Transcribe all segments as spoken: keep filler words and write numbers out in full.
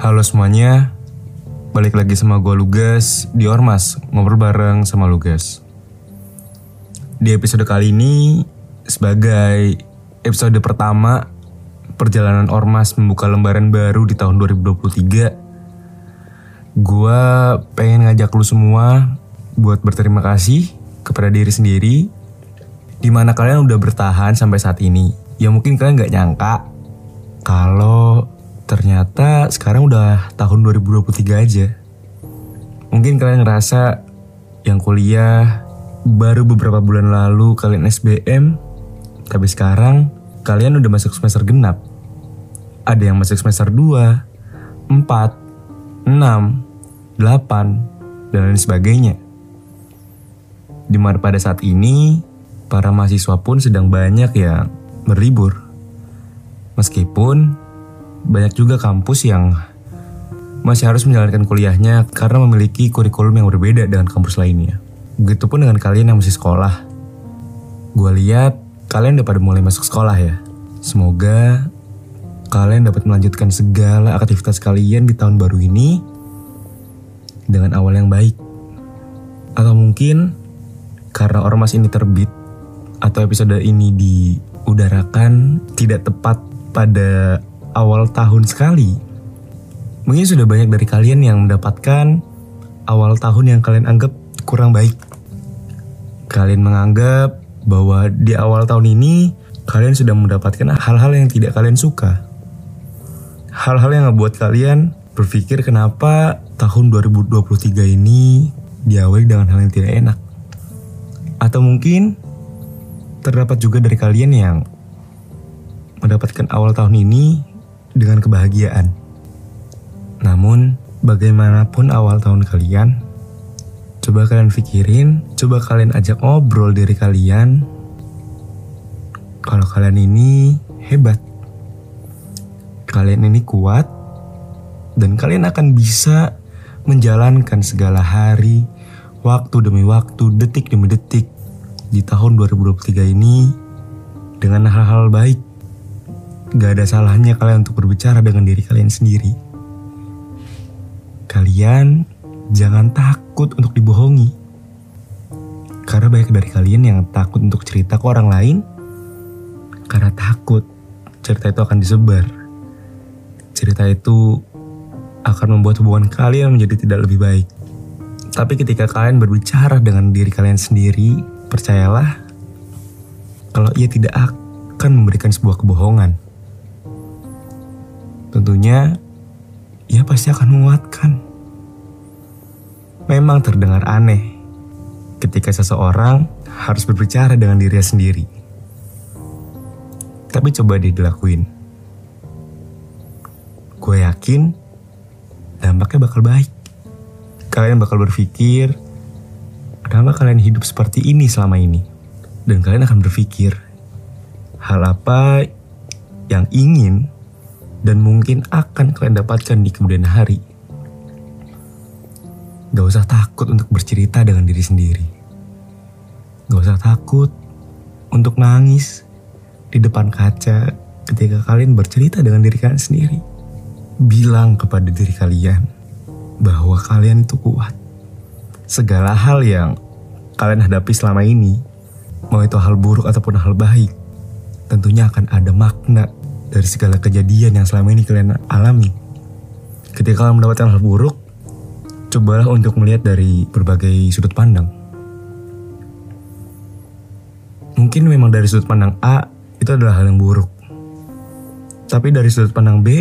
Halo semuanya, balik lagi sama gue Lugas di Ormas, ngobrol bareng sama Lugas. Di episode kali ini, sebagai episode pertama perjalanan Ormas membuka lembaran baru di tahun dua ribu dua puluh tiga, gue pengen ngajak lu semua buat berterima kasih kepada diri sendiri, dimana kalian udah bertahan sampai saat ini. Ya mungkin kalian gak nyangka kalau ternyata sekarang udah tahun dua ribu dua puluh tiga aja. Mungkin kalian ngerasa yang kuliah baru beberapa bulan lalu kalian S B M, tapi sekarang kalian udah masuk semester genap. Ada yang masuk semester dua, empat, enam, delapan, dan lain sebagainya. Dimana pada saat ini para mahasiswa pun sedang banyak yang berlibur. Meskipun banyak juga kampus yang masih harus menjalankan kuliahnya karena memiliki kurikulum yang berbeda dengan kampus lainnya. Begitupun dengan kalian yang masih sekolah. Gue lihat kalian udah pada mulai masuk sekolah ya. Semoga kalian dapat melanjutkan segala aktivitas kalian di tahun baru ini dengan awal yang baik. Atau mungkin karena Ormas ini terbit atau episode ini diudarakan tidak tepat pada awal tahun sekali, mungkin sudah banyak dari kalian yang mendapatkan awal tahun yang kalian anggap kurang baik. Kalian menganggap bahwa di awal tahun ini kalian sudah mendapatkan hal-hal yang tidak kalian suka, hal-hal yang membuat kalian berpikir kenapa tahun dua ribu dua puluh tiga ini diawali dengan hal yang tidak enak. Atau mungkin terdapat juga dari kalian yang mendapatkan awal tahun ini dengan kebahagiaan. Namun bagaimanapun awal tahun kalian, coba kalian pikirin, coba kalian ajak ngobrol diri kalian kalau kalian ini hebat, kalian ini kuat, dan kalian akan bisa menjalankan segala hari, waktu demi waktu, detik demi detik di tahun dua ribu dua puluh tiga ini dengan hal-hal baik. Gak ada salahnya kalian untuk berbicara dengan diri kalian sendiri. Kalian jangan takut untuk dibohongi. Karena banyak dari kalian yang takut untuk cerita ke orang lain. Karena takut cerita itu akan disebar. Cerita itu akan membuat hubungan kalian menjadi tidak lebih baik. Tapi ketika kalian berbicara dengan diri kalian sendiri, percayalah kalau ia tidak akan memberikan sebuah kebohongan. Tentunya, ia pasti akan menguatkan. Memang terdengar aneh ketika seseorang harus berbicara dengan dirinya sendiri. Tapi coba deh dilakuin. Gue yakin dampaknya bakal baik. Kalian bakal berpikir, kenapa kalian hidup seperti ini selama ini? Dan kalian akan berpikir, hal apa yang ingin dan mungkin akan kalian dapatkan di kemudian hari. Gak usah takut untuk bercerita dengan diri sendiri. Gak usah takut untuk nangis di depan kaca ketika kalian bercerita dengan diri kalian sendiri. Bilang kepada diri kalian bahwa kalian itu kuat. Segala hal yang kalian hadapi selama ini, mau itu hal buruk ataupun hal baik, tentunya akan ada makna dari segala kejadian yang selama ini kalian alami. Ketika kalian mendapatkan hal buruk, cobalah untuk melihat dari berbagai sudut pandang. Mungkin memang dari sudut pandang A, itu adalah hal yang buruk. Tapi dari sudut pandang B,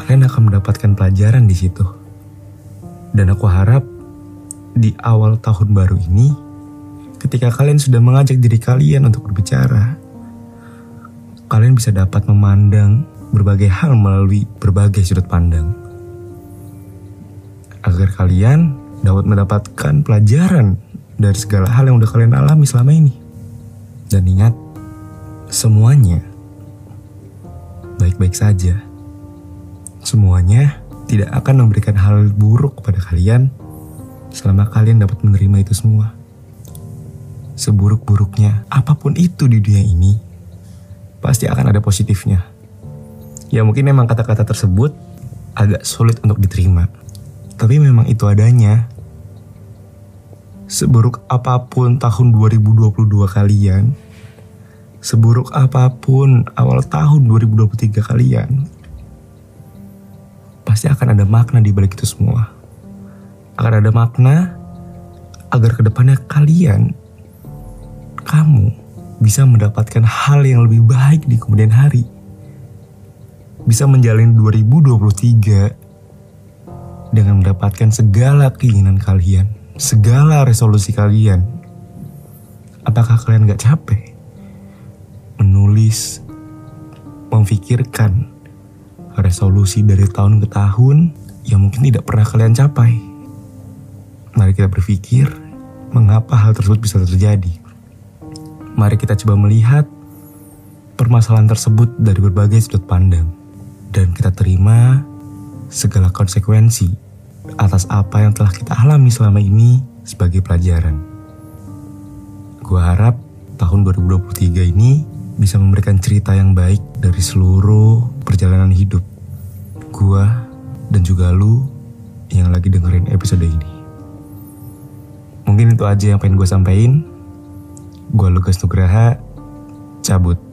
kalian akan mendapatkan pelajaran di situ. Dan aku harap di awal tahun baru ini, ketika kalian sudah mengajak diri kalian untuk berbicara, kalian bisa dapat memandang berbagai hal melalui berbagai sudut pandang. Agar kalian dapat mendapatkan pelajaran dari segala hal yang udah kalian alami selama ini. Dan ingat, semuanya baik-baik saja. Semuanya tidak akan memberikan hal buruk kepada kalian selama kalian dapat menerima itu semua. Seburuk-buruknya apapun itu di dunia ini, pasti akan ada positifnya. Ya mungkin memang kata-kata tersebut agak sulit untuk diterima. Tapi memang itu adanya. Seburuk apapun tahun dua ribu dua puluh dua kalian, seburuk apapun awal tahun dua ribu dua puluh tiga kalian, pasti akan ada makna di balik itu semua. Akan ada makna agar kedepannya kalian, kamu bisa mendapatkan hal yang lebih baik di kemudian hari. Bisa menjalani dua ribu dua puluh tiga dengan mendapatkan segala keinginan kalian. Segala resolusi kalian. Apakah kalian gak capek menulis, memfikirkan resolusi dari tahun ke tahun yang mungkin tidak pernah kalian capai? Mari kita berpikir mengapa hal tersebut bisa terjadi. Mari kita coba melihat permasalahan tersebut dari berbagai sudut pandang, dan kita terima segala konsekuensi atas apa yang telah kita alami selama ini sebagai pelajaran. Gue harap tahun dua ribu dua puluh tiga ini bisa memberikan cerita yang baik dari seluruh perjalanan hidup gue dan juga lu yang lagi dengerin episode ini. Mungkin itu aja yang pengen gue sampein. Gue Lukas Lukeraha, cabut.